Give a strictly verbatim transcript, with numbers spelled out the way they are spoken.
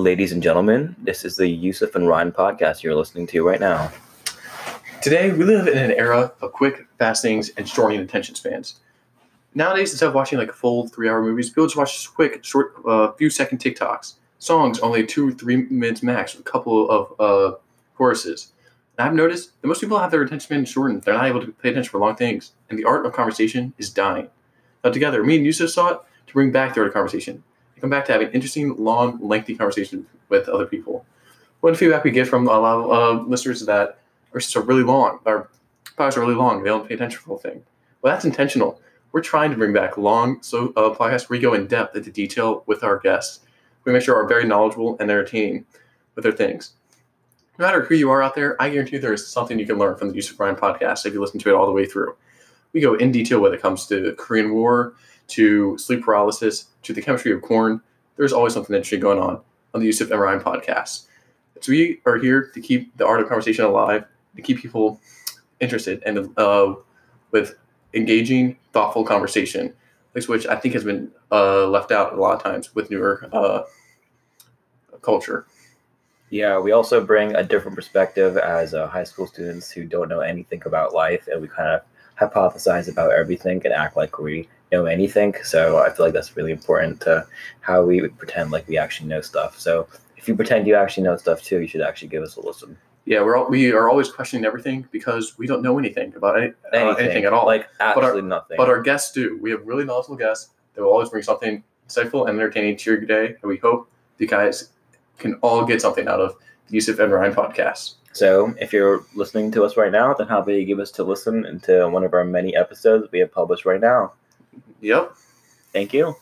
Ladies and gentlemen, this is the Yusuf and Ryan podcast you're listening to right now. Today, we live in an era of quick, fast things and shortening attention spans. Nowadays, instead of watching like full three-hour movies, people just watch quick, short, uh, few-second TikToks. Songs, only two, three minutes max, with a couple of uh, choruses. And I've noticed that most people have their attention span shortened. They're not able to pay attention for long things, and the art of conversation is dying. Now, together, me and Yusuf sought to bring back the art of conversation. Come back to having interesting, long, lengthy conversations with other people. One feedback we get from a lot of uh, listeners is that our podcasts are really long. Our podcasts are really long. They don't pay attention to the whole thing. Well, that's intentional. We're trying to bring back long so uh, podcasts where we go in depth into detail with our guests. We make sure are very knowledgeable and entertaining with their things. No matter who you are out there, I guarantee there is something you can learn from the Yusuf Ryan podcast if you listen to it all the way through. We go in detail when it comes to Korean War, to sleep paralysis, to the chemistry of corn. There's always something interesting going on on the Yusuf and Ryan podcast. So we are here to keep the art of conversation alive, to keep people interested and uh, with engaging, thoughtful conversation, which I think has been uh, left out a lot of times with newer uh, culture. Yeah, we also bring a different perspective as uh, high school students who don't know anything about life, and we kind of hypothesize about everything and act like we know anything. So I feel like that's really important to how we would pretend like we actually know stuff. So if you pretend you actually know stuff too, you should actually give us a listen. Yeah, we're all, we are always questioning everything because we don't know anything about any, anything. Uh, anything at all. Like absolutely but our, nothing. But our guests do. We have really knowledgeable guests that will always bring something insightful and entertaining to your day. And we hope you guys can all get something out of the Yusuf and Ryan podcast. So if you're listening to us right now, then how about you give us to listen into one of our many episodes we have published right now? Yep. Thank you.